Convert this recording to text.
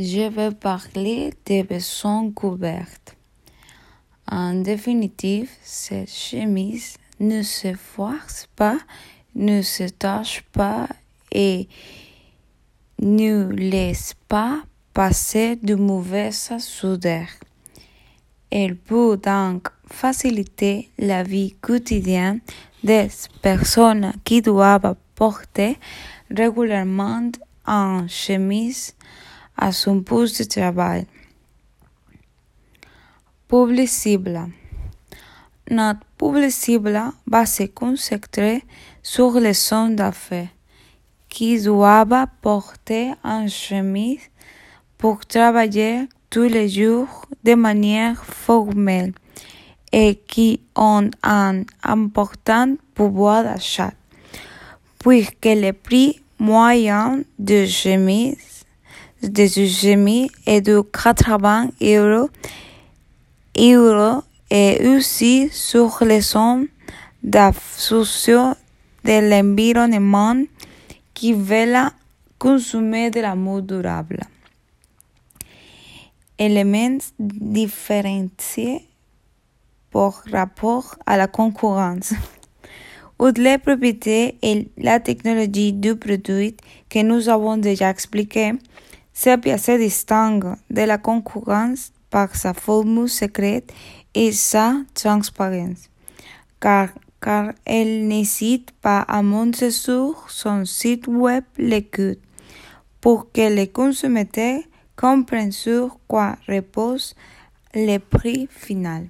Je vais parler des besoins couverts. En définitive, cette chemise ne se force pas, ne se tâche pas et ne laisse pas passer de mauvaises odeurs. Elle peut donc faciliter la vie quotidienne des personnes qui doivent porter régulièrement une chemise à son poste de travail. Publicible. Notre publicible va se concentrer sur les hommes d'affaires qui doivent porter une chemise pour travailler tous les jours de manière formelle et qui ont un important pouvoir d'achat, puisque le prix moyen de chemise est de 80 euros et aussi sur les sommes d'associations de l'environnement qui veulent consommer de la mode durable. Éléments différenciés par rapport à la concurrence. Outre les propriétés et la technologie du produit que nous avons déjà expliqué, cette pièce se distingue de la concurrence par sa formule secrète et sa transparence, car elle n'hésite pas à montrer sur son site web les coûts pour que les consommateurs comprennent sur quoi repose le prix final.